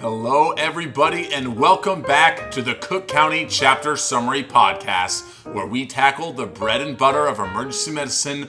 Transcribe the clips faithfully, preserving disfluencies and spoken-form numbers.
Hello, everybody, and welcome back to the Cook County Chapter Summary Podcast, where we tackle the bread and butter of emergency medicine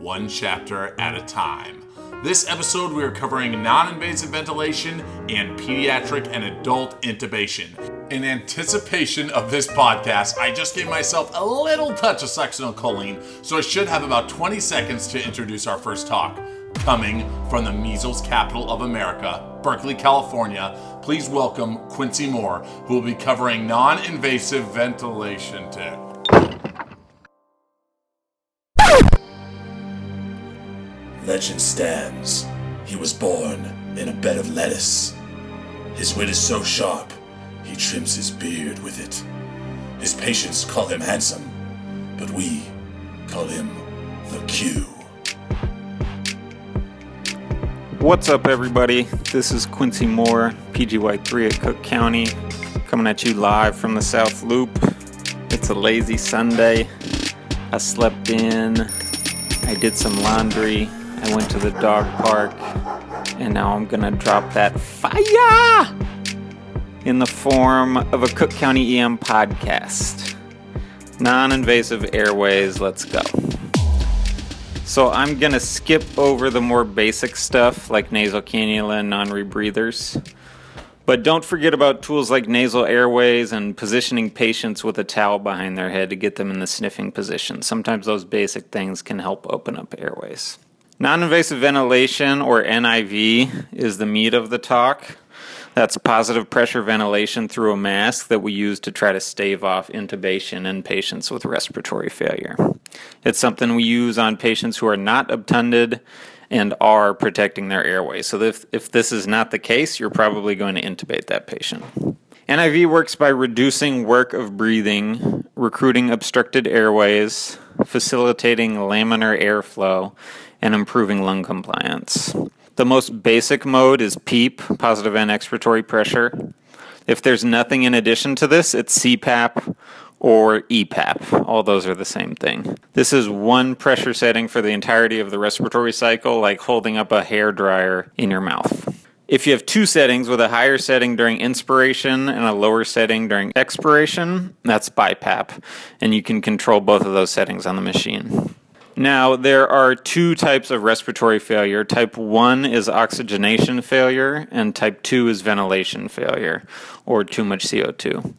one chapter at a time. This episode, we are covering non-invasive ventilation and pediatric and adult intubation. In anticipation of this podcast, I just gave myself a little touch of succinylcholine, so I should have about twenty seconds to introduce our first talk. Coming from the measles capital of America, Berkeley, California, please welcome Quincy Moore, who will be covering non-invasive ventilation tech. Legend stands. He was born in a bed of lettuce. His wit is so sharp, he trims his beard with it. His patients call him handsome, but we call him the Q. What's up, everybody? This is Quincy Moore, P G Y three at Cook County, coming at you live from the South Loop. It's a lazy Sunday. I slept in, I did some laundry, I went to the dog park, and now I'm gonna drop that fire in the form of a Cook County E M podcast. Non-invasive airways, let's go. So I'm going to skip over the more basic stuff like nasal cannula and non-rebreathers. But don't forget about tools like nasal airways and positioning patients with a towel behind their head to get them in the sniffing position. Sometimes those basic things can help open up airways. Non-invasive ventilation, or N I V, is the meat of the talk. That's positive pressure ventilation through a mask that we use to try to stave off intubation in patients with respiratory failure. It's something we use on patients who are not obtunded and are protecting their airways. So if, if this is not the case, you're probably going to intubate that patient. N I V works by reducing work of breathing, recruiting obstructed airways, facilitating laminar airflow, and improving lung compliance. The most basic mode is PEEP, positive end expiratory pressure. If there's nothing in addition to this, it's C PAP or E PAP. All those are the same thing. This is one pressure setting for the entirety of the respiratory cycle, like holding up a hairdryer in your mouth. If you have two settings, with a higher setting during inspiration and a lower setting during expiration, that's BiPAP, and you can control both of those settings on the machine. Now, there are two types of respiratory failure. Type one is oxygenation failure, and type two is ventilation failure, or too much C O two.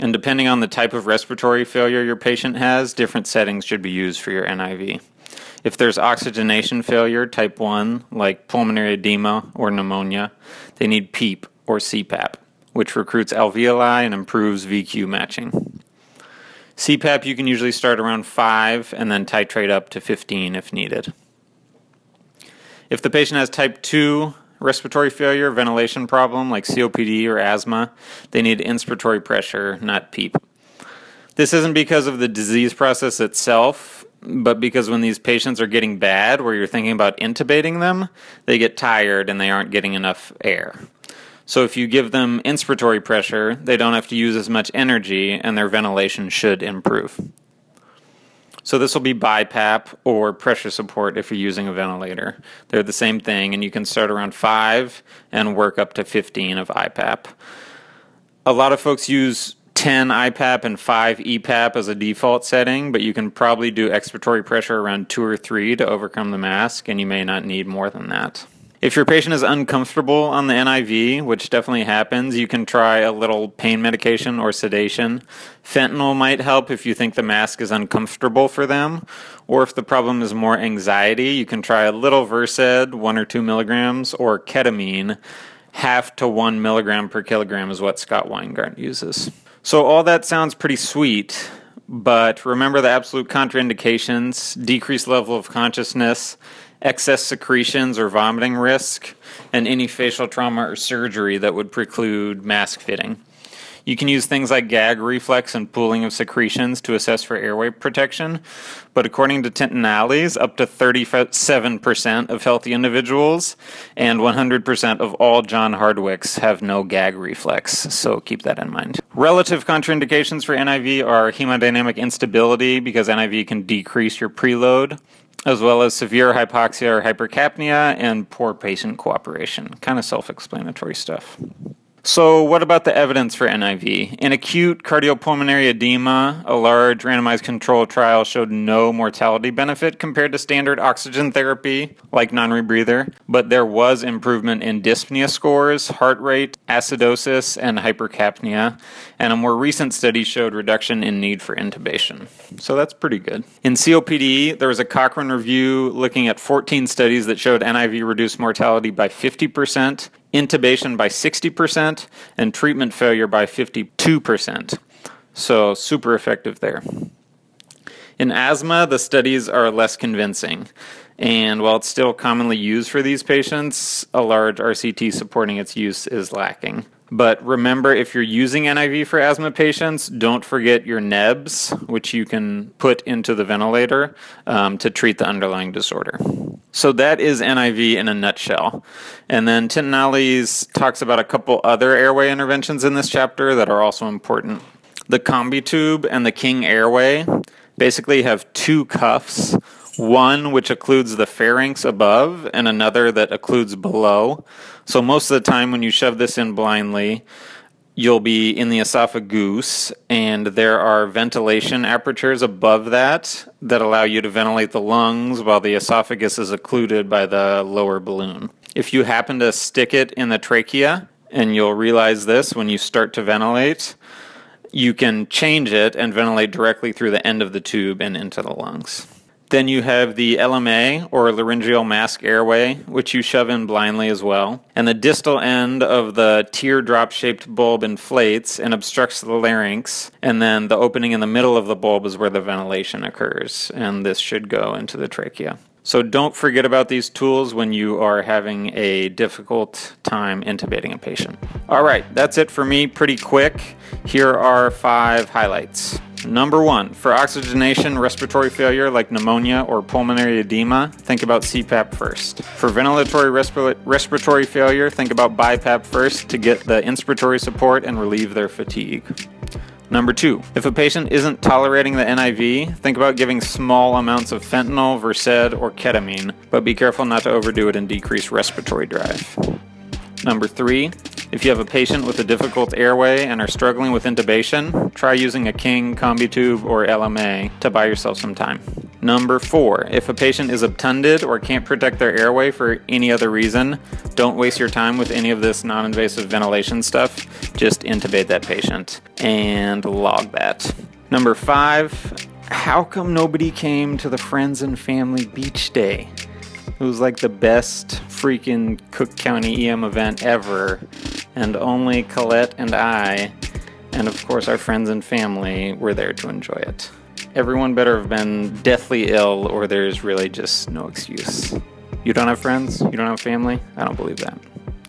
And depending on the type of respiratory failure your patient has, different settings should be used for your N I V. If there's oxygenation failure, type one, like pulmonary edema or pneumonia, they need PEEP or C PAP, which recruits alveoli and improves V Q matching. C PAP, you can usually start around five and then titrate up to fifteen if needed. If the patient has type two respiratory failure, ventilation problem like C O P D or asthma, they need inspiratory pressure, not PEEP. This isn't because of the disease process itself, but because when these patients are getting bad, where you're thinking about intubating them, they get tired and they aren't getting enough air. So if you give them inspiratory pressure, they don't have to use as much energy and their ventilation should improve. So this will be BiPAP or pressure support if you're using a ventilator. They're the same thing, and you can start around five and work up to fifteen of I PAP. A lot of folks use ten I PAP and five E PAP as a default setting, but you can probably do expiratory pressure around two or three to overcome the mask, and you may not need more than that. If your patient is uncomfortable on the N I V, which definitely happens, you can try a little pain medication or sedation. Fentanyl might help if you think the mask is uncomfortable for them, or if the problem is more anxiety, you can try a little Versed, one or two milligrams, or ketamine, half to one milligram per kilogram is what Scott Weingart uses. So all that sounds pretty sweet, but remember the absolute contraindications: decreased level of consciousness, excess secretions or vomiting risk, and any facial trauma or surgery that would preclude mask fitting. You can use things like gag reflex and pooling of secretions to assess for airway protection, but according to Tintinalli's, up to thirty-seven percent of healthy individuals and one hundred percent of all John Hardwicks have no gag reflex, so keep that in mind. Relative contraindications for N I V are hemodynamic instability, because N I V can decrease your preload, as well as severe hypoxia or hypercapnia and poor patient cooperation. Kind of self-explanatory stuff. So what about the evidence for N I V? In acute cardiopulmonary edema, a large randomized controlled trial showed no mortality benefit compared to standard oxygen therapy, like non-rebreather, but there was improvement in dyspnea scores, heart rate, acidosis, and hypercapnia, and a more recent study showed reduction in need for intubation. So that's pretty good. In C O P D, there was a Cochrane review looking at fourteen studies that showed N I V reduced mortality by fifty percent, intubation by sixty percent, and treatment failure by fifty-two percent. So super effective there. In asthma, the studies are less convincing. And while it's still commonly used for these patients, a large R C T supporting its use is lacking. But remember, if you're using N I V for asthma patients, don't forget your N E B S, which you can put into the ventilator um, to treat the underlying disorder. So that is N I V in a nutshell. And then Tintinalli talks about a couple other airway interventions in this chapter that are also important. The combi tube and the King airway basically have two cuffs, one which occludes the pharynx above and another that occludes below. So most of the time when you shove this in blindly, you'll be in the esophagus, and there are ventilation apertures above that that allow you to ventilate the lungs while the esophagus is occluded by the lower balloon. If you happen to stick it in the trachea, and you'll realize this when you start to ventilate, you can change it and ventilate directly through the end of the tube and into the lungs. Then you have the L M A, or laryngeal mask airway, which you shove in blindly as well. And the distal end of the teardrop-shaped bulb inflates and obstructs the larynx. And then the opening in the middle of the bulb is where the ventilation occurs. And this should go into the trachea. So don't forget about these tools when you are having a difficult time intubating a patient. All right, that's it for me, pretty quick. Here are five highlights. Number one, for oxygenation, respiratory failure like pneumonia or pulmonary edema, think about C PAP first. For ventilatory respir- respiratory failure, think about BiPAP first to get the inspiratory support and relieve their fatigue. Number two, if a patient isn't tolerating the N I V, think about giving small amounts of fentanyl, Versed, or ketamine, but be careful not to overdo it and decrease respiratory drive. Number three, if you have a patient with a difficult airway and are struggling with intubation, try using a King, combi tube, or L M A to buy yourself some time. Number four, if a patient is obtunded or can't protect their airway for any other reason, don't waste your time with any of this non-invasive ventilation stuff. Just intubate that patient and log that. Number five, how come nobody came to the Friends and Family Beach Day? It was like the best freaking Cook County E M event ever, and only Colette and I, and of course our friends and family, were there to enjoy it. Everyone better have been deathly ill, or there's really just no excuse. You don't have friends? You don't have family? I don't believe that.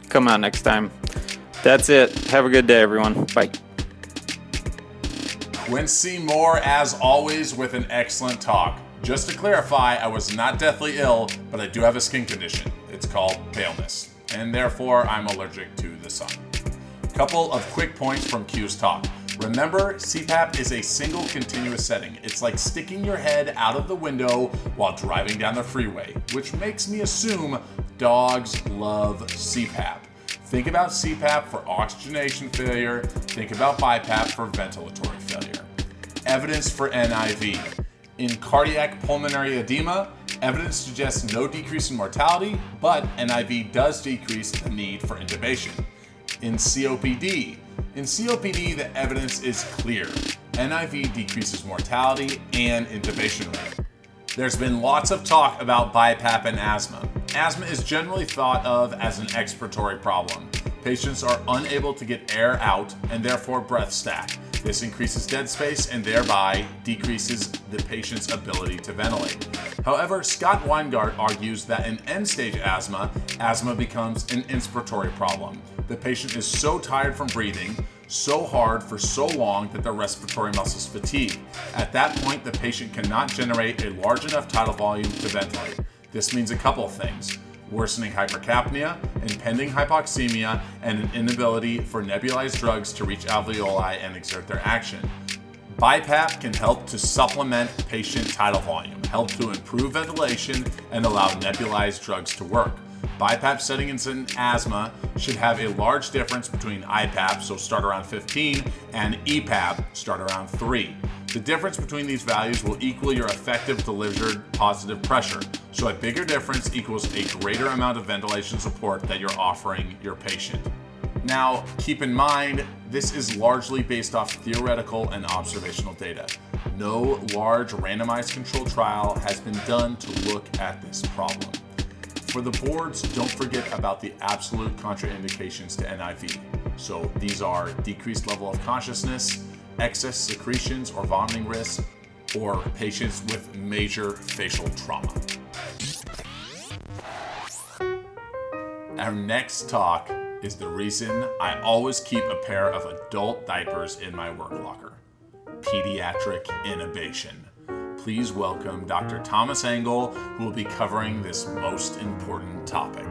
Come out next time. That's it. Have a good day, everyone. Bye. Quincy Moore, as always, with an excellent talk. Just to clarify, I was not deathly ill, but I do have a skin condition. It's called paleness, and therefore I'm allergic to the sun. Couple of quick points from Q's talk. Remember, C PAP is a single continuous setting. It's like sticking your head out of the window while driving down the freeway, which makes me assume dogs love C PAP. Think about C PAP for oxygenation failure. Think about BiPAP for ventilatory failure. Evidence for N I V. In cardiac pulmonary edema, evidence suggests no decrease in mortality, but N I V does decrease the need for intubation. In C O P D, in C O P D the evidence is clear. N I V decreases mortality and intubation rate. There's been lots of talk about BiPAP and asthma. Asthma is generally thought of as an expiratory problem. Patients are unable to get air out and therefore breath stack. This increases dead space and thereby decreases the patient's ability to ventilate. However, Scott Weingart argues that in end-stage asthma, asthma becomes an inspiratory problem. The patient is so tired from breathing, so hard for so long that the respiratory muscles fatigue. At that point, the patient cannot generate a large enough tidal volume to ventilate. This means a couple of things: worsening hypercapnia, impending hypoxemia, and an inability for nebulized drugs to reach alveoli and exert their action. BiPAP can help to supplement patient tidal volume, help to improve ventilation, and allow nebulized drugs to work. BiPAP setting incident asthma should have a large difference between I PAP, so start around fifteen, and E PAP, start around three. The difference between these values will equal your effective delivered positive pressure, so a bigger difference equals a greater amount of ventilation support that you're offering your patient. Now, keep in mind, this is largely based off theoretical and observational data. No large randomized controlled trial has been done to look at this problem. For the boards, don't forget about the absolute contraindications to N I V. So these are decreased level of consciousness, excess secretions or vomiting risk, or patients with major facial trauma. Our next talk is the reason I always keep a pair of adult diapers in my work locker. Pediatric innovation. Please welcome Doctor Thomas Engel, who will be covering this most important topic.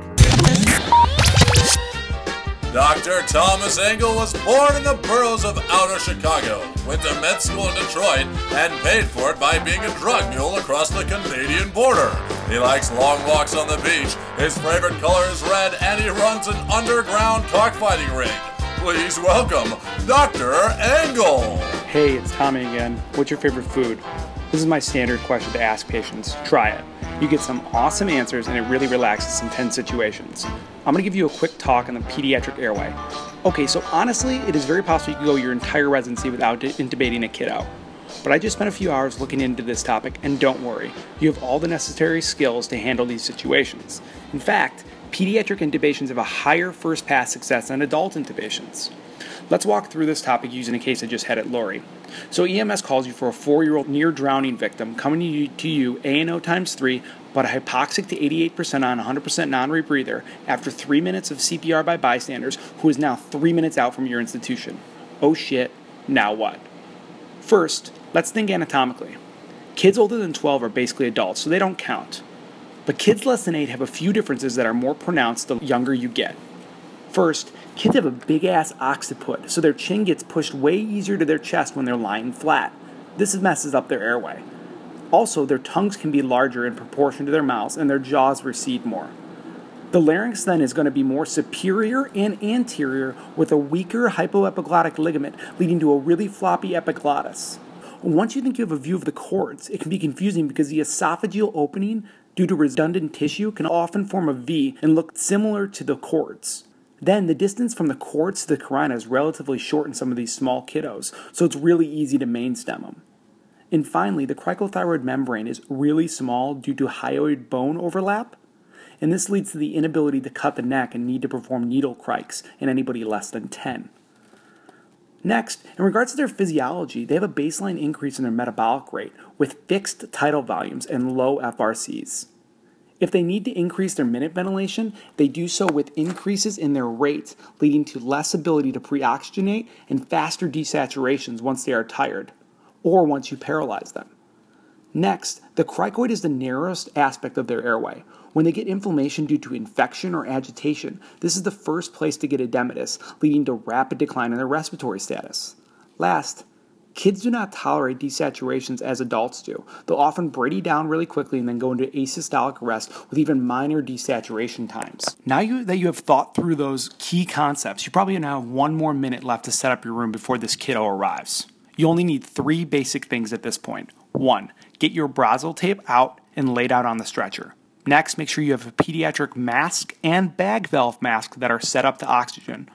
Doctor Thomas Engel was born in the boroughs of outer Chicago, went to med school in Detroit, and paid for it by being a drug mule across the Canadian border. He likes long walks on the beach, his favorite color is red, and he runs an underground cockfighting ring. Please welcome Doctor Engel. Hey, it's Tommy again. What's your favorite food? This is my standard question to ask patients. Try it. You get some awesome answers, and it really relaxes some tense situations. I'm going to give you a quick talk on the pediatric airway. Okay, so honestly, it is very possible you could go your entire residency without intubating a kiddo. But I just spent a few hours looking into this topic, and don't worry, you have all the necessary skills to handle these situations. In fact, pediatric intubations have a higher first pass success than adult intubations. Let's walk through this topic using a case I just had at Lori. So E M S calls you for a four-year-old near-drowning victim coming to you A N O times three, but hypoxic to eighty-eight percent on one hundred percent non-rebreather after three minutes of C P R by bystanders, who is now three minutes out from your institution. Oh shit, now what? First, let's think anatomically. Kids older than twelve are basically adults, so they don't count. But kids less than eight have a few differences that are more pronounced the younger you get. First, kids have a big-ass occiput, so their chin gets pushed way easier to their chest when they're lying flat. This messes up their airway. Also, their tongues can be larger in proportion to their mouths, and their jaws recede more. The larynx then is going to be more superior and anterior with a weaker hypoepiglottic ligament, leading to a really floppy epiglottis. Once you think you have a view of the cords, it can be confusing because the esophageal opening, due to redundant tissue, can often form a V and look similar to the cords. Then, the distance from the cords to the carina is relatively short in some of these small kiddos, so it's really easy to mainstem them. And finally, the cricothyroid membrane is really small due to hyoid bone overlap, and this leads to the inability to cut the neck and need to perform needle crikes in anybody less than ten. Next, in regards to their physiology, they have a baseline increase in their metabolic rate with fixed tidal volumes and low F R Cs. If they need to increase their minute ventilation, they do so with increases in their rate, leading to less ability to pre-oxygenate and faster desaturations once they are tired, or once you paralyze them. Next, the cricoid is the narrowest aspect of their airway. When they get inflammation due to infection or agitation, this is the first place to get edematous, leading to rapid decline in their respiratory status. Last, kids do not tolerate desaturations as adults do. They'll often brady down really quickly and then go into asystolic arrest with even minor desaturation times. Now you, that you have thought through those key concepts, you probably now have one more minute left to set up your room before this kiddo arrives. You only need three basic things at this point. One, get your Broselow tape out and laid out on the stretcher. Next, make sure you have a pediatric mask and bag valve mask that are set up to oxygen.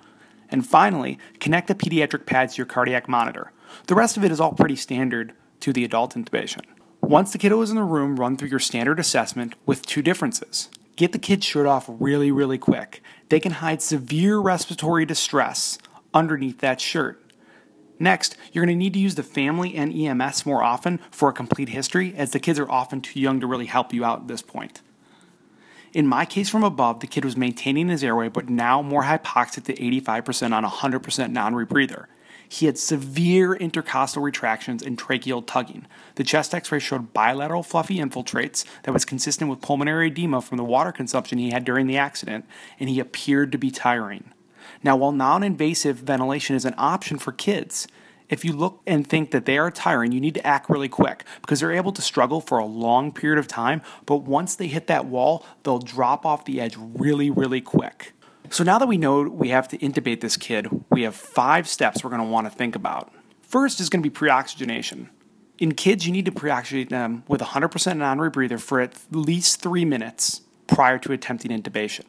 And finally, connect the pediatric pads to your cardiac monitor. The rest of it is all pretty standard to the adult intubation. Once the kiddo is in the room, run through your standard assessment with two differences. Get the kid's shirt off really, really quick. They can hide severe respiratory distress underneath that shirt. Next, you're going to need to use the family and E M S more often for a complete history, as the kids are often too young to really help you out at this point. In my case from above, the kid was maintaining his airway, but now more hypoxic to eighty-five percent on one hundred percent non-rebreather. He had severe intercostal retractions and tracheal tugging. The chest x-ray showed bilateral fluffy infiltrates that was consistent with pulmonary edema from the water consumption he had during the accident, and he appeared to be tiring. Now, while non-invasive ventilation is an option for kids, if you look and think that they are tiring, you need to act really quick because they're able to struggle for a long period of time. But once they hit that wall, they'll drop off the edge really, really quick. So now that we know we have to intubate this kid, we have five steps we're going to want to think about. First is going to be pre-oxygenation. In kids, you need to pre-oxygenate them with one hundred percent non-rebreather for at least three minutes prior to attempting intubation.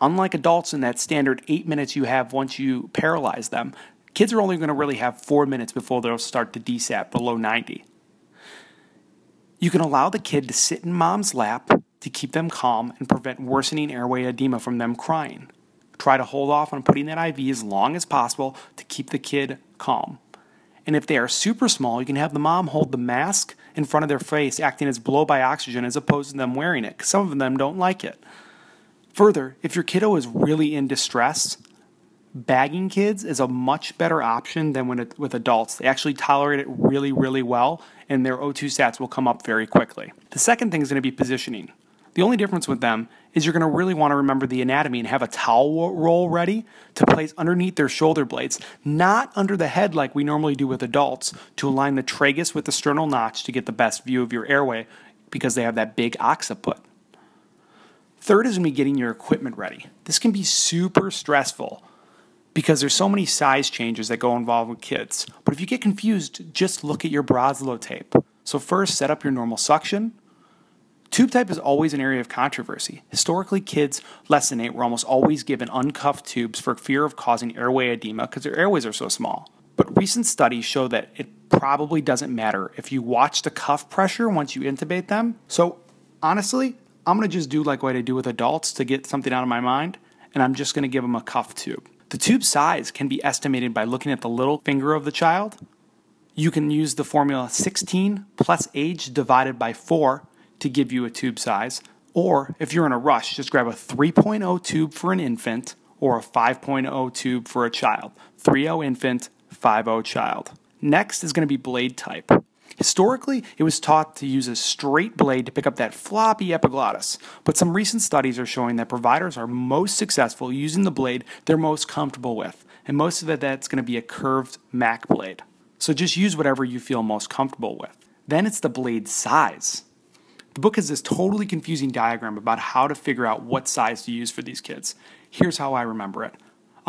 Unlike adults in that standard eight minutes you have once you paralyze them, kids are only going to really have four minutes before they'll start to desat below ninety. You can allow the kid to sit in mom's lap to keep them calm and prevent worsening airway edema from them crying. Try to hold off on putting that I V as long as possible to keep the kid calm. And if they are super small, you can have the mom hold the mask in front of their face, acting as blow by oxygen as opposed to them wearing it, because some of them don't like it. Further, if your kiddo is really in distress, bagging kids is a much better option than when it, with adults. They actually tolerate it really, really well, and their O two sats will come up very quickly. The second thing is going to be positioning. The only difference with them is you're going to really want to remember the anatomy and have a towel roll ready to place underneath their shoulder blades, not under the head like we normally do with adults, to align the tragus with the sternal notch to get the best view of your airway because they have that big occiput. Third is going to be getting your equipment ready. This can be super stressful because there's so many size changes that go involved with kids. But if you get confused, just look at your Broselow tape. So first, set up your normal suction. Tube type is always an area of controversy. Historically, kids less than eight were almost always given uncuffed tubes for fear of causing airway edema because their airways are so small. But recent studies show that it probably doesn't matter if you watch the cuff pressure once you intubate them. So honestly, I'm going to just do like what I do with adults to get something out of my mind, and I'm just going to give them a cuff tube. The tube size can be estimated by looking at the little finger of the child. You can use the formula sixteen plus age divided by four to give you a tube size, or if you're in a rush, just grab a three point oh tube for an infant or a five point oh tube for a child. three point oh infant, five point oh child. Next is going to be blade type. Historically, it was taught to use a straight blade to pick up that floppy epiglottis, but some recent studies are showing that providers are most successful using the blade they're most comfortable with, and most of it that's going to be a curved M A C blade. So just use whatever you feel most comfortable with. Then it's the blade size. The book has this totally confusing diagram about how to figure out what size to use for these kids. Here's how I remember it.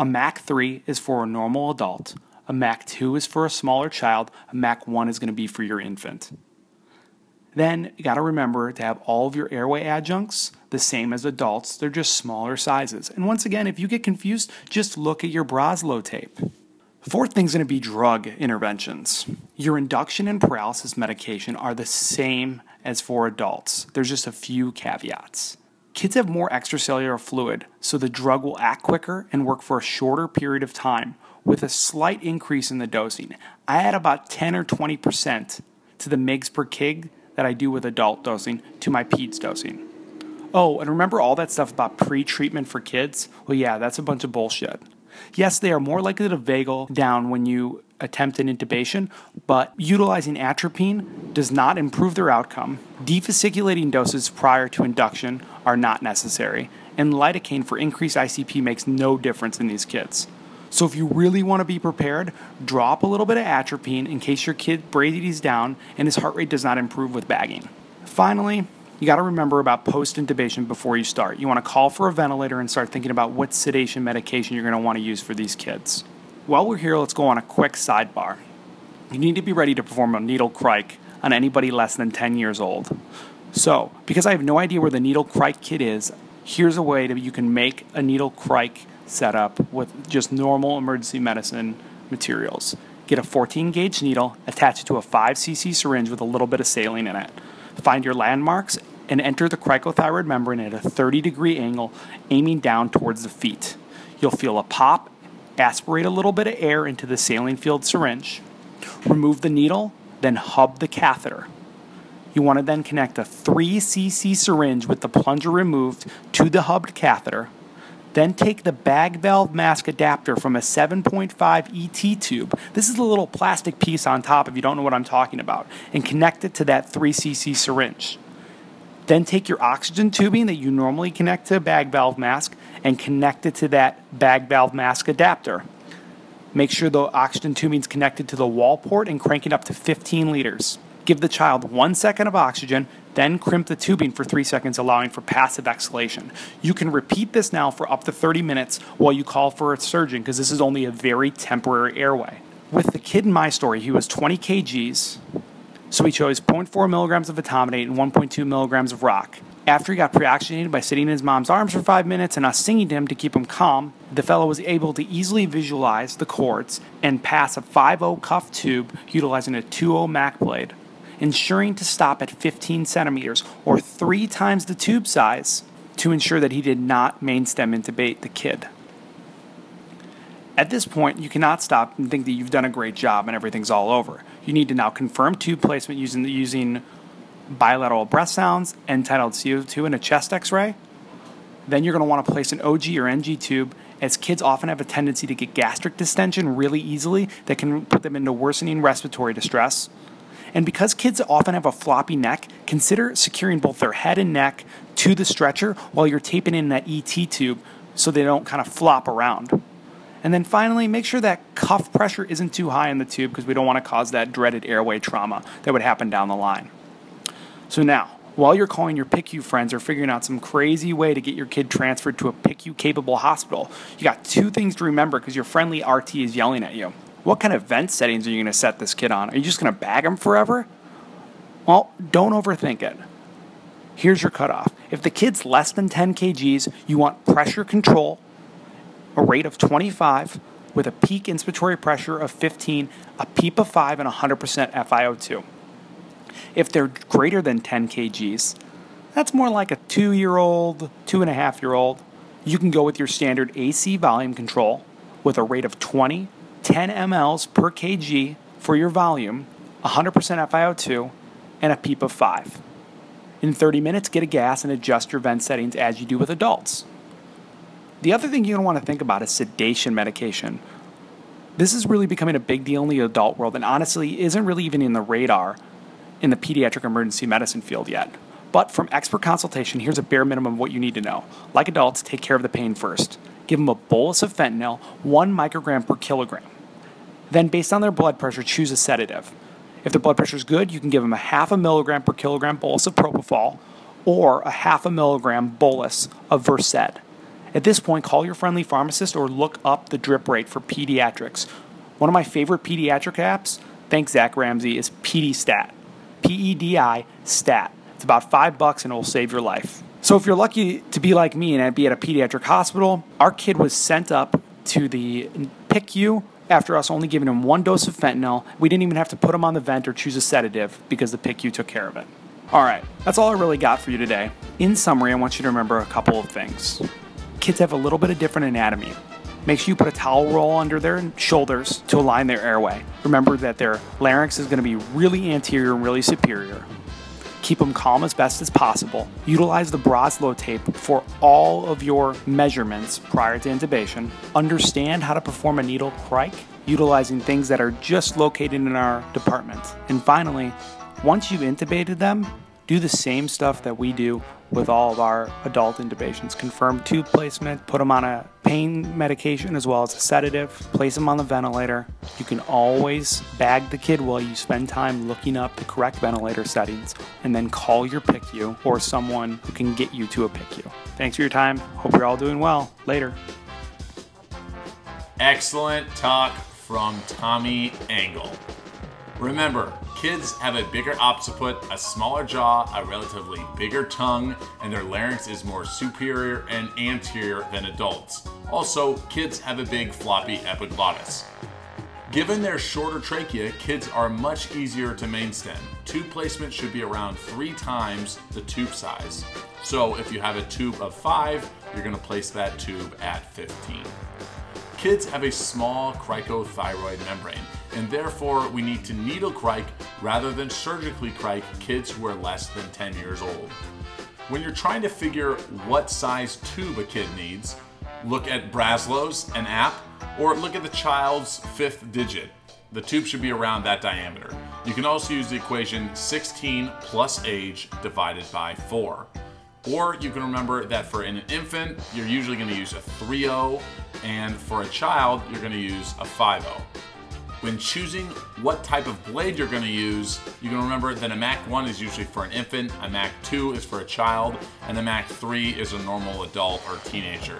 A M A C three is for a normal adult, a M A C two is for a smaller child, a M A C one is going to be for your infant. Then you got to remember to have all of your airway adjuncts the same as adults, they're just smaller sizes. And once again, if you get confused, just look at your Broselow tape. Fourth thing is going to be drug interventions. Your induction and paralysis medication are the same as for adults. There's just a few caveats. Kids have more extracellular fluid, so the drug will act quicker and work for a shorter period of time with a slight increase in the dosing. I add about ten or twenty percent to the milligrams per kilogram that I do with adult dosing to my peds dosing. Oh, and remember all that stuff about pre-treatment for kids? Well, yeah, that's a bunch of bullshit. Yes, they are more likely to vagal down when you attempt an intubation, but utilizing atropine does not improve their outcome. Defasciculating doses prior to induction are not necessary, and lidocaine for increased I C P makes no difference in these kids. So if you really want to be prepared, drop a little bit of atropine in case your kid brady's down and his heart rate does not improve with bagging. Finally, you got to remember about post-intubation before you start. You want to call for a ventilator and start thinking about what sedation medication you're going to want to use for these kids. While we're here, let's go on a quick sidebar. You need to be ready to perform a needle crike on anybody less than ten years old. So, because I have no idea where the needle crike kid is, here's a way that you can make a needle crike setup with just normal emergency medicine materials. Get a fourteen gauge needle, attach it to a five cc syringe with a little bit of saline in it. Find your landmarks and enter the cricothyroid membrane at a thirty degree angle, aiming down towards the feet. You'll feel a pop, aspirate a little bit of air into the saline-filled syringe, remove the needle, then hub the catheter. You want to then connect a three cc syringe with the plunger removed to the hubbed catheter, then take the bag valve mask adapter from a seven point five E T tube, this is the little plastic piece on top if you don't know what I'm talking about, and connect it to that three cc syringe. Then take your oxygen tubing that you normally connect to a bag valve mask and connect it to that bag valve mask adapter. Make sure the oxygen tubing is connected to the wall port and crank it up to fifteen liters. Give the child one second of oxygen, then crimp the tubing for three seconds, allowing for passive exhalation. You can repeat this now for up to thirty minutes while you call for a surgeon, because this is only a very temporary airway. With the kid in my story, he was twenty kilograms, so he chose zero point four milligrams of etomidate and one point two milligrams of rock. After he got pre-oxygenated by sitting in his mom's arms for five minutes and us singing to him to keep him calm, the fellow was able to easily visualize the cords and pass a five oh cuff tube utilizing a two oh Mac blade, ensuring to stop at fifteen centimeters, or three times the tube size, to ensure that he did not mainstem intubate the kid. At this point, you cannot stop and think that you've done a great job and everything's all over. You need to now confirm tube placement using using bilateral breath sounds, end-tidal C O two, and a chest x-ray. Then you're going to want to place an O G or N G tube, as kids often have a tendency to get gastric distension really easily that can put them into worsening respiratory distress. And because kids often have a floppy neck, consider securing both their head and neck to the stretcher while you're taping in that E T tube so they don't kind of flop around. And then finally, make sure that cuff pressure isn't too high in the tube, because we don't want to cause that dreaded airway trauma that would happen down the line. So now, while you're calling your P I C U friends or figuring out some crazy way to get your kid transferred to a P I C U-capable hospital, you got two things to remember because your friendly R T is yelling at you. What kind of vent settings are you going to set this kid on? Are you just going to bag him forever? Well, don't overthink it. Here's your cutoff. If the kid's less than ten kilograms, you want pressure control, a rate of twenty-five, with a peak inspiratory pressure of fifteen, a PEEP of five, and one hundred percent F i O two. If they're greater than ten kilograms, that's more like a two-year-old, two-and-a-half-year-old. You can go with your standard A C volume control with a rate of twenty, ten milliliters per kilogram for your volume, one hundred percent F i O two, and a PEEP of five. In thirty minutes, get a gas and adjust your vent settings as you do with adults. The other thing you're going to want to think about is sedation medication. This is really becoming a big deal in the adult world, and honestly isn't really even in the radar in the pediatric emergency medicine field yet. But from expert consultation, here's a bare minimum of what you need to know. Like adults, take care of the pain first. Give them a bolus of fentanyl, one microgram per kilogram. Then, based on their blood pressure, choose a sedative. If their blood pressure is good, you can give them a half a milligram per kilogram bolus of propofol or a half a milligram bolus of Versed. At this point, call your friendly pharmacist or look up the drip rate for pediatrics. One of my favorite pediatric apps, thanks Zach Ramsey, is PediStat. P E D I stat. It's about five bucks and it will save your life. So if you're lucky to be like me and be at a pediatric hospital, our kid was sent up to the P I C U after us only giving him one dose of fentanyl. We didn't even have to put him on the vent or choose a sedative because the P I C U took care of it. All right, that's all I really got for you today. In summary, I want you to remember a couple of things. Kids have a little bit of different anatomy. Make sure you put a towel roll under their shoulders to align their airway. Remember that their larynx is going to be really anterior and really superior. Keep them calm as best as possible. Utilize the Broselow tape for all of your measurements prior to intubation. Understand how to perform a needle crike, utilizing things that are just located in our department. And finally, once you've intubated them, do the same stuff that we do with all of our adult intubations. Confirm tube placement, put them on a pain medication as well as a sedative, place them on the ventilator. You can always bag the kid while you spend time looking up the correct ventilator settings, and then call your P I C U or someone who can get you to a P I C U. Thanks for your time. Hope you're all doing well. Later. Excellent talk from Tommy Engel. Remember, kids have a bigger occiput, a smaller jaw, a relatively bigger tongue, and their larynx is more superior and anterior than adults. Also, kids have a big floppy epiglottis. Given their shorter trachea, kids are much easier to mainstem. Tube placement should be around three times the tube size. So if you have a tube of five, you're gonna place that tube at fifteen. Kids have a small cricothyroid membrane, and therefore we need to needle crike rather than surgically crike kids who are less than ten years old. When you're trying to figure what size tube a kid needs, look at Broselow's, an app, or look at the child's fifth digit. The tube should be around that diameter. You can also use the equation sixteen plus age divided by four. Or you can remember that for an infant, you're usually going to use a three oh, and for a child, you're going to use a five oh. When choosing what type of blade you're going to use, you can remember that a Mac one is usually for an infant, a Mac two is for a child, and a Mac three is a normal adult or teenager.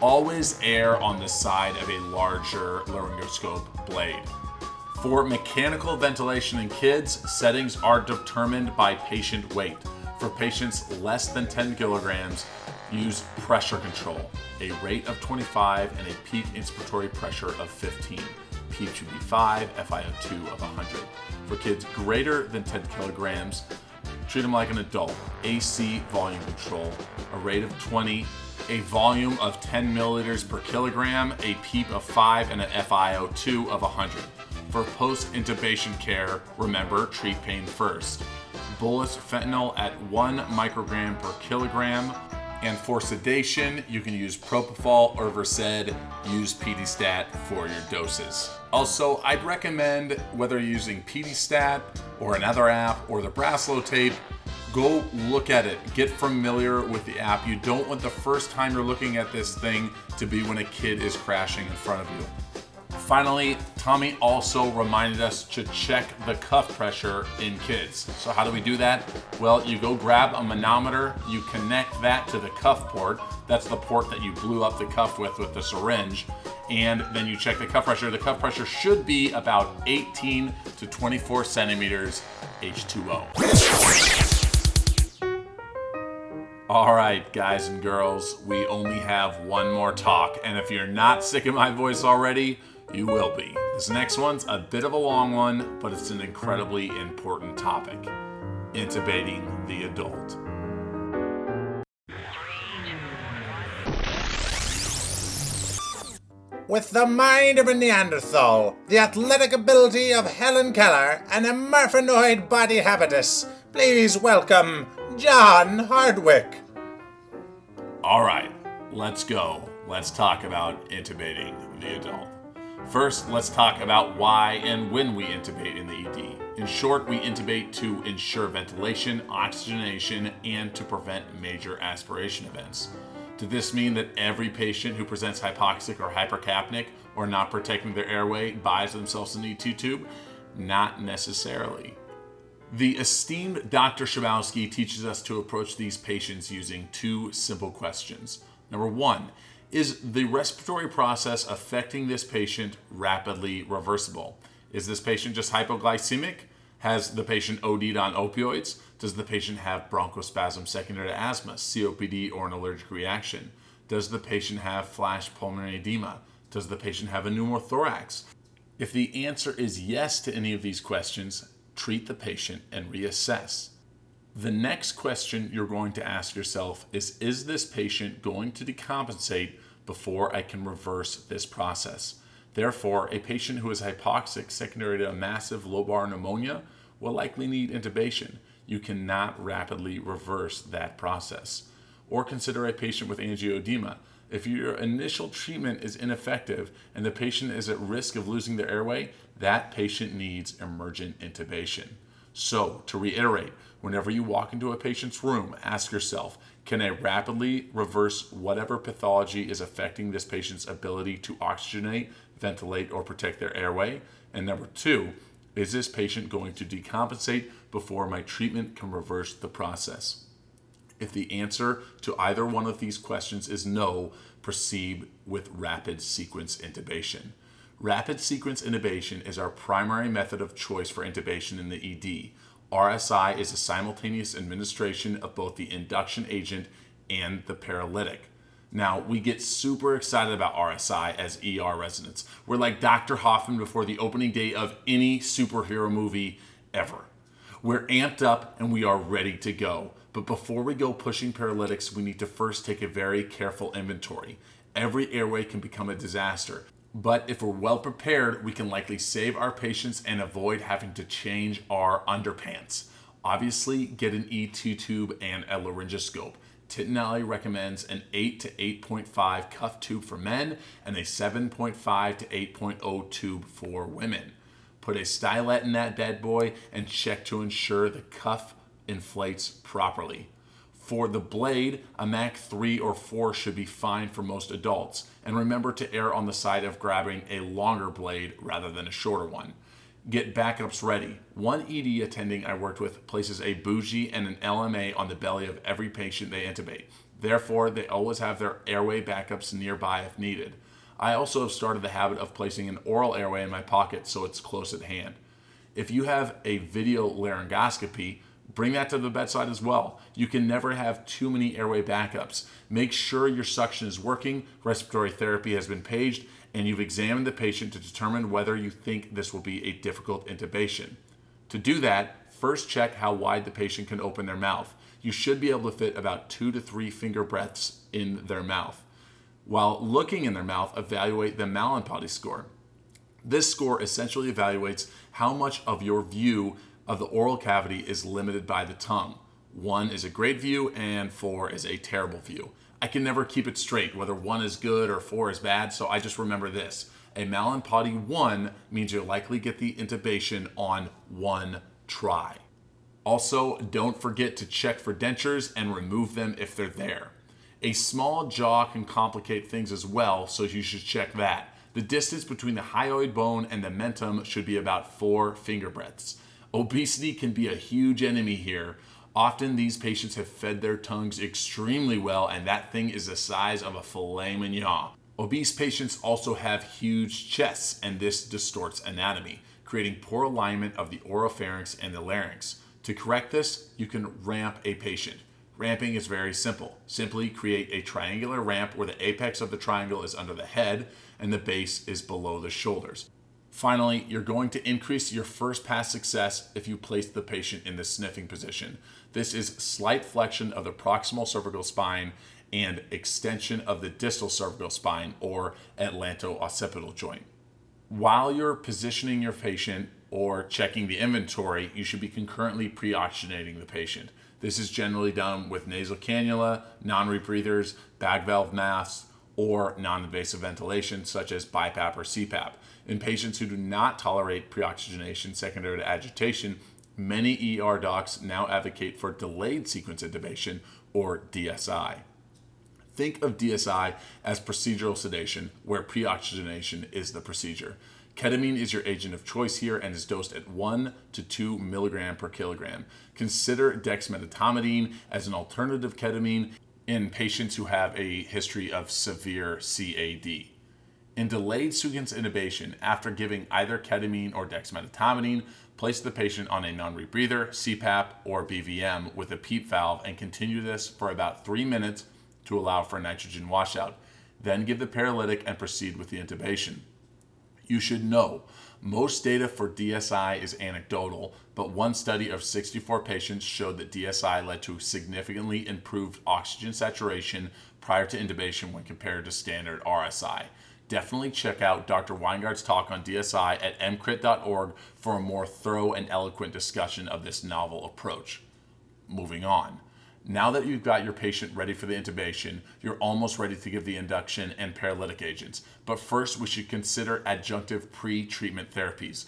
Always err on the side of a larger laryngoscope blade. For mechanical ventilation in kids, settings are determined by patient weight. For patients less than ten kilograms, use pressure control, a rate of twenty-five and a peak inspiratory pressure of fifteen. Peak should be five, F i O two of one hundred. For kids greater than ten kilograms, treat them like an adult. A C volume control, a rate of twenty, a volume of ten milliliters per kilogram, a PEEP of five, and an F i O two of one hundred. For post-intubation care, remember, treat pain first. Bolus fentanyl at one microgram per kilogram. And for sedation, you can use propofol or Versed. Use PediStat for your doses. Also, I'd recommend, whether you're using PediStat or another app or the Broselow tape, go look at it. Get familiar with the app. You don't want the first time you're looking at this thing to be when a kid is crashing in front of you. Finally, Tommy also reminded us to check the cuff pressure in kids. So how do we do that? Well, you go grab a manometer, you connect that to the cuff port. That's the port that you blew up the cuff with with the syringe. And then you check the cuff pressure. The cuff pressure should be about eighteen to twenty-four centimeters H two O. All right, guys and girls, we only have one more talk. And if you're not sick of my voice already, you will be. This next one's a bit of a long one, but it's an incredibly important topic. Intubating the adult. With the mind of a Neanderthal, the athletic ability of Helen Keller, and a morphinoid body habitus, please welcome John Hardwick. All right, let's go. Let's talk about intubating the adult. First, let's talk about why and when we intubate in the E D. In short, we intubate to ensure ventilation, oxygenation, and to prevent major aspiration events. Does this mean that every patient who presents hypoxic or hypercapnic or not protecting their airway buys themselves an E T tube? Not necessarily. The esteemed Doctor Shabowski teaches us to approach these patients using two simple questions. Number one, is the respiratory process affecting this patient rapidly reversible? Is this patient just hypoglycemic? Has the patient O D'd on opioids? Does the patient have bronchospasm secondary to asthma, C O P D, or an allergic reaction? Does the patient have flash pulmonary edema? Does the patient have a pneumothorax? If the answer is yes to any of these questions, treat the patient and reassess. The next question you're going to ask yourself is, is this patient going to decompensate before I can reverse this process? Therefore, a patient who is hypoxic secondary to a massive lobar pneumonia will likely need intubation. You cannot rapidly reverse that process. Or consider a patient with angioedema. If your initial treatment is ineffective and the patient is at risk of losing their airway, that patient needs emergent intubation. So, to reiterate, whenever you walk into a patient's room, ask yourself, can I rapidly reverse whatever pathology is affecting this patient's ability to oxygenate, ventilate, or protect their airway? And number two, is this patient going to decompensate before my treatment can reverse the process? If the answer to either one of these questions is no, proceed with rapid sequence intubation. Rapid sequence intubation is our primary method of choice for intubation in the E D. R S I is a simultaneous administration of both the induction agent and the paralytic. Now, we get super excited about R S I as E R residents. We're like Doctor Hoffman before the opening day of any superhero movie ever. We're amped up and we are ready to go. But before we go pushing paralytics, we need to first take a very careful inventory. Every airway can become a disaster, but if we're well prepared, we can likely save our patients and avoid having to change our underpants. Obviously, get an E T tube and a laryngoscope. Tintinalli recommends an eight to eight point five cuff tube for men and a seven point five to eight point oh tube for women. Put a stylet in that bad boy and check to ensure the cuff inflates properly. For the blade, a Mac three or four should be fine for most adults, and remember to err on the side of grabbing a longer blade rather than a shorter one. Get backups ready. One E D attending I worked with places a bougie and an L M A on the belly of every patient they intubate. Therefore, they always have their airway backups nearby if needed. I also have started the habit of placing an oral airway in my pocket so it's close at hand. If you have a video laryngoscopy, bring that to the bedside as well. You can never have too many airway backups. Make sure your suction is working, respiratory therapy has been paged, and you've examined the patient to determine whether you think this will be a difficult intubation. To do that, first check how wide the patient can open their mouth. You should be able to fit about two to three finger breaths in their mouth. While looking in their mouth, evaluate the Malin-Patti score. This score essentially evaluates how much of your view of the oral cavity is limited by the tongue. One is a great view and four is a terrible view. I can never keep it straight, whether one is good or four is bad, so I just remember this. A Malin-Patti one means you'll likely get the intubation on one try. Also, don't forget to check for dentures and remove them if they're there. A small jaw can complicate things as well, so you should check that. The distance between the hyoid bone and the mentum should be about four finger breadths. Obesity can be a huge enemy here. Often these patients have fed their tongues extremely well, and that thing is the size of a filet mignon. Obese patients also have huge chests, and this distorts anatomy, creating poor alignment of the oropharynx and the larynx. To correct this, you can ramp a patient. Ramping is very simple. Simply create a triangular ramp where the apex of the triangle is under the head and the base is below the shoulders. Finally, you're going to increase your first pass success if you place the patient in the sniffing position. This is slight flexion of the proximal cervical spine and extension of the distal cervical spine or atlanto-occipital joint. While you're positioning your patient or checking the inventory, you should be concurrently pre-oxygenating the patient. This is generally done with nasal cannula, non-rebreathers, bag valve masks, or non-invasive ventilation such as BiPAP or C PAP. In patients who do not tolerate pre-oxygenation secondary to agitation, many E R docs now advocate for delayed sequence intubation or D S I. Think of D S I as procedural sedation where pre-oxygenation is the procedure. Ketamine is your agent of choice here and is dosed at one to two milligram per kilogram. Consider dexmedetomidine as an alternative ketamine in patients who have a history of severe C A D. In delayed sequence intubation, after giving either ketamine or dexmedetomidine, place the patient on a non-rebreather, C PAP, or B V M with a PEEP valve and continue this for about three minutes to allow for nitrogen washout. Then give the paralytic and proceed with the intubation. You should know, most data for D S I is anecdotal, but one study of sixty-four patients showed that D S I led to significantly improved oxygen saturation prior to intubation when compared to standard R S I. Definitely check out Doctor Weingart's talk on D S I at m crit dot org for a more thorough and eloquent discussion of this novel approach. Moving on. Now that you've got your patient ready for the intubation, you're almost ready to give the induction and paralytic agents. But first, we should consider adjunctive pre-treatment therapies.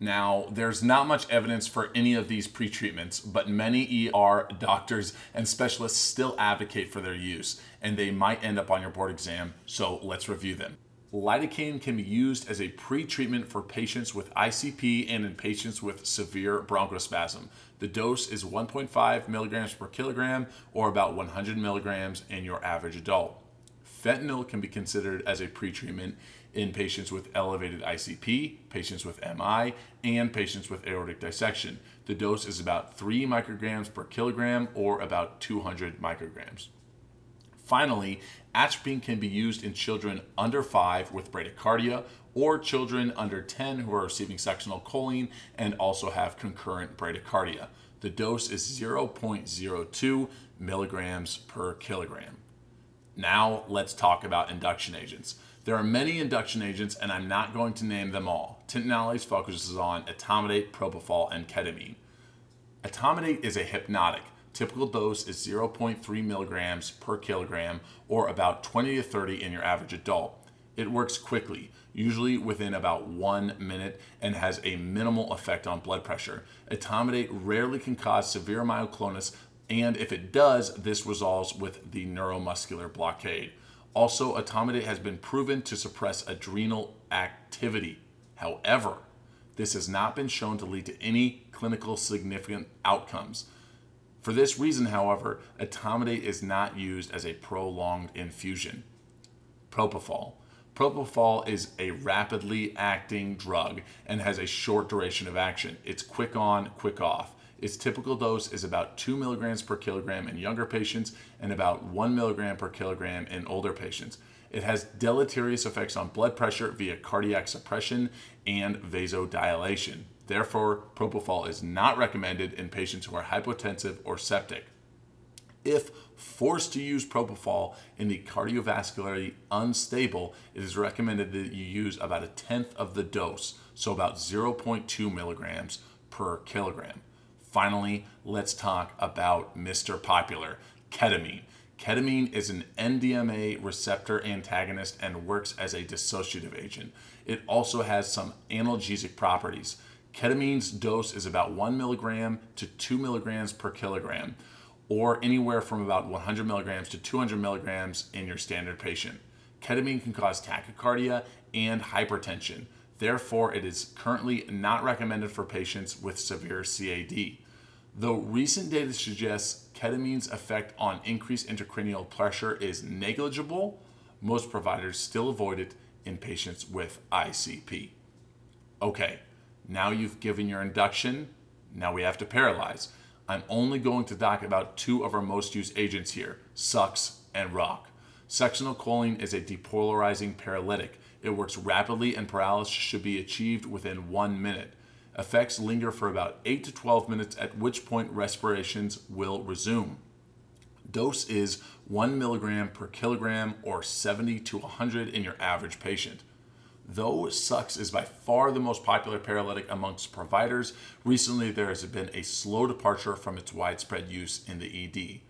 Now, there's not much evidence for any of these pre-treatments, but many E R doctors and specialists still advocate for their use, and they might end up on your board exam, so let's review them. Lidocaine can be used as a pre-treatment for patients with I C P and in patients with severe bronchospasm. The dose is one point five milligrams per kilogram or about one hundred milligrams in your average adult. Fentanyl can be considered as a pre-treatment in patients with elevated I C P, patients with M I, and patients with aortic dissection. The dose is about three micrograms per kilogram or about two hundred micrograms. Finally, atropine can be used in children under five with bradycardia or children under ten who are receiving succinyl choline and also have concurrent bradycardia. The dose is zero point zero two milligrams per kilogram. Now let's talk about induction agents. There are many induction agents and I'm not going to name them all. Tintinalli focuses on etomidate, propofol, and ketamine. Etomidate is a hypnotic. Typical dose is zero point three milligrams per kilogram or about twenty to thirty in your average adult. It works quickly, usually within about one minute, and has a minimal effect on blood pressure. Etomidate rarely can cause severe myoclonus, And if it does, this resolves with the neuromuscular blockade. Also, etomidate has been proven to suppress adrenal activity. However, this has not been shown to lead to any clinical significant outcomes. For this reason, however, etomidate is not used as a prolonged infusion. Propofol. Propofol is a rapidly acting drug and has a short duration of action. It's quick on, quick off. Its typical dose is about two milligrams per kilogram in younger patients and about one milligram per kilogram in older patients. It has deleterious effects on blood pressure via cardiac suppression and vasodilation. Therefore, propofol is not recommended in patients who are hypotensive or septic. If forced to use propofol in the cardiovascularly unstable, it is recommended that you use about a tenth of the dose, so about zero point two milligrams per kilogram. Finally, let's talk about Mister Popular, ketamine. Ketamine is an N D M A receptor antagonist and works as a dissociative agent. It also has some analgesic properties. Ketamine's dose is about one milligram to two milligrams per kilogram, or anywhere from about one hundred milligrams to two hundred milligrams in your standard patient. Ketamine can cause tachycardia and hypertension. Therefore, it is currently not recommended for patients with severe C A D. Though recent data suggests ketamine's effect on increased intracranial pressure is negligible, most providers still avoid it in patients with I C P. Okay, now you've given your induction, now we have to paralyze. I'm only going to talk about two of our most used agents here, sucks and rock. Succinylcholine is a depolarizing paralytic. It works rapidly and paralysis should be achieved within one minute. Effects linger for about eight to twelve minutes, at which point respirations will resume. Dose is one milligram per kilogram or seventy to one hundred in your average patient. Though sucks is by far the most popular paralytic amongst providers, recently there has been a slow departure from its widespread use in the E D.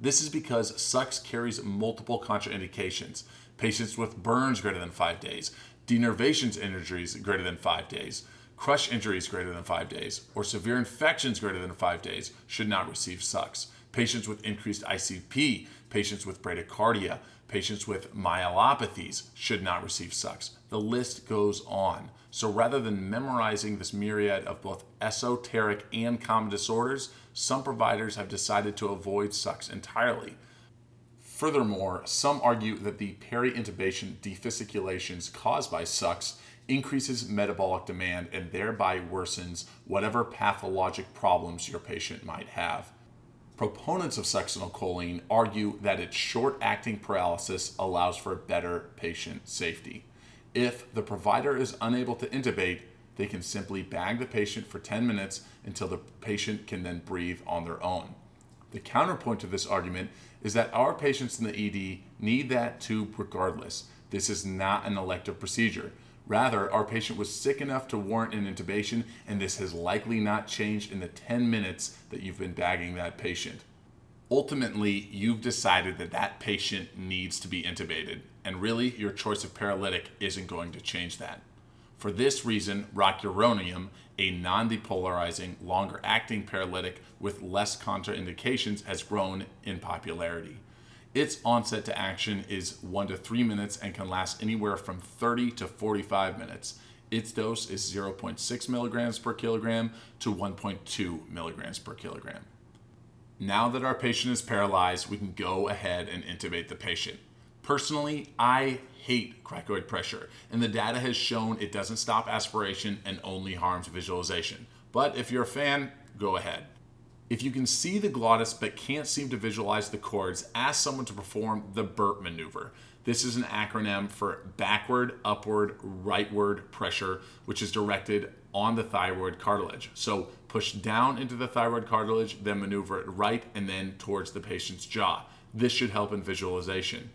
This is because sucks carries multiple contraindications. Patients with burns greater than five days, denervation injuries greater than five days, crush injuries greater than five days, or severe infections greater than five days should not receive sucks. Patients with increased I C P, patients with bradycardia, patients with myelopathies should not receive sucks. The list goes on. So rather than memorizing this myriad of both esoteric and common disorders, some providers have decided to avoid sucks entirely. Furthermore, some argue that the peri-intubation defisiculations caused by sucks increases metabolic demand and thereby worsens whatever pathologic problems your patient might have. Proponents of succinylcholine argue that its short-acting paralysis allows for better patient safety. If the provider is unable to intubate, they can simply bag the patient for ten minutes until the patient can then breathe on their own. The counterpoint to this argument is that our patients in the E D need that tube regardless. This is not an elective procedure. Rather, our patient was sick enough to warrant an intubation, and this has likely not changed in the ten minutes that you've been bagging that patient. Ultimately, you've decided that that patient needs to be intubated, and really, your choice of paralytic isn't going to change that. For this reason, rocuronium, a non-depolarizing, longer-acting paralytic with less contraindications, has grown in popularity. Its onset to action is one to three minutes and can last anywhere from thirty to forty-five minutes. Its dose is zero point six milligrams per kilogram to one point two milligrams per kilogram. Now that our patient is paralyzed, we can go ahead and intubate the patient. Personally, I hate cricoid pressure, and the data has shown it doesn't stop aspiration and only harms visualization. But if you're a fan, go ahead. If you can see the glottis but can't seem to visualize the cords, ask someone to perform the BURP maneuver. This is an acronym for backward, upward, rightward pressure, which is directed on the thyroid cartilage. So push down into the thyroid cartilage, then maneuver it right and then towards the patient's jaw. This should help in visualization.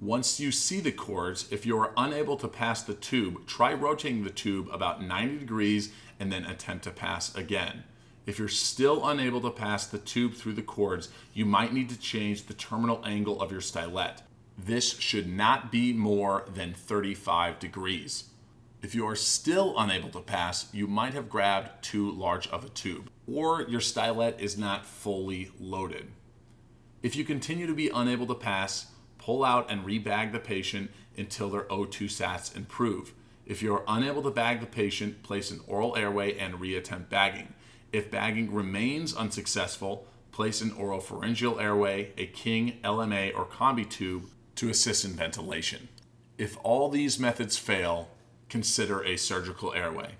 Once you see the cords, if you are unable to pass the tube, try rotating the tube about ninety degrees and then attempt to pass again. If you're still unable to pass the tube through the cords, you might need to change the terminal angle of your stylet. This should not be more than thirty-five degrees. If you are still unable to pass, you might have grabbed too large of a tube, or your stylet is not fully loaded. If you continue to be unable to pass, pull out and rebag the patient until their O two sats improve. If you are unable to bag the patient, place an oral airway and reattempt bagging. If bagging remains unsuccessful, place an oropharyngeal airway, a King, L M A, or combi tube to assist in ventilation. If all these methods fail, consider a surgical airway.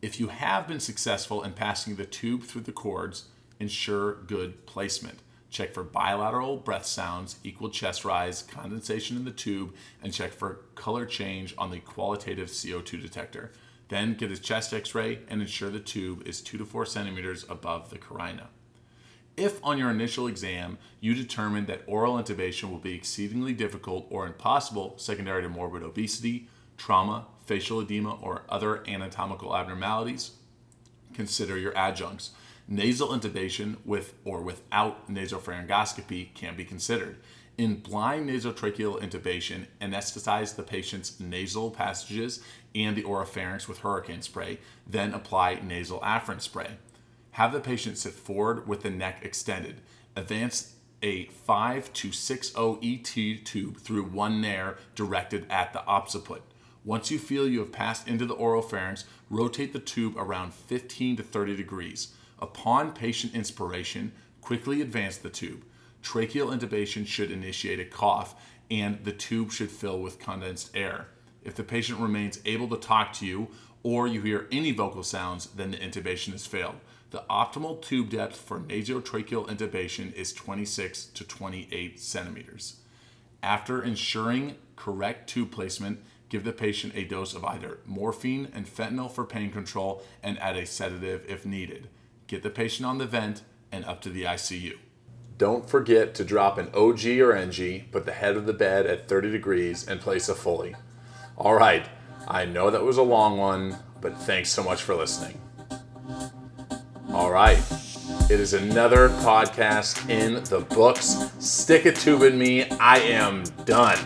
If you have been successful in passing the tube through the cords, ensure good placement. Check for bilateral breath sounds, equal chest rise, condensation in the tube, and check for color change on the qualitative C O two detector. Then get a chest x-ray and ensure the tube is two to four centimeters above the carina. If on your initial exam, you determine that oral intubation will be exceedingly difficult or impossible secondary to morbid obesity, trauma, facial edema, or other anatomical abnormalities, consider your adjuncts. Nasal intubation with or without nasopharyngoscopy can be considered. In blind nasotracheal intubation, anesthetize the patient's nasal passages and the oropharynx with hurricane spray, then apply nasal afferent spray. Have the patient sit forward with the neck extended. Advance a five to six oh E T tube through one nair directed at the occiput. Once you feel you have passed into the oropharynx, rotate the tube around fifteen to thirty degrees. Upon patient inspiration, quickly advance the tube. Tracheal intubation should initiate a cough, and the tube should fill with condensed air. If the patient remains able to talk to you, or you hear any vocal sounds, then the intubation has failed. The optimal tube depth for nasotracheal intubation is twenty-six to twenty-eight centimeters. After ensuring correct tube placement, give the patient a dose of either morphine and fentanyl for pain control, and add a sedative if needed. Get the patient on the vent and up to the I C U. Don't forget to drop an O G or N G, put the head of the bed at thirty degrees, and place a Foley. All right, I know that was a long one, but thanks so much for listening. All right, it is another podcast in the books. Stick a tube in me, I am done.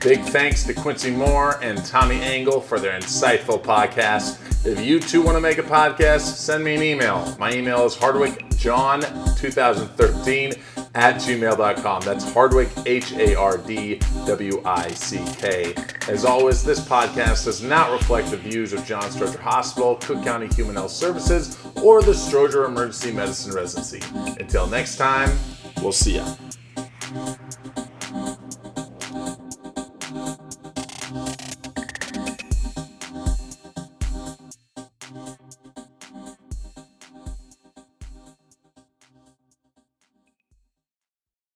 Big thanks to Quincy Moore and Tommy Engel for their insightful podcast. If you too want to make a podcast, send me an email. My email is hardwick john two thousand thirteen at gmail dot com. That's Hardwick, H A R D W I C K. As always, this podcast does not reflect the views of John Stroger Hospital, Cook County Human Health Services, or the Stroger Emergency Medicine Residency. Until next time, we'll see ya.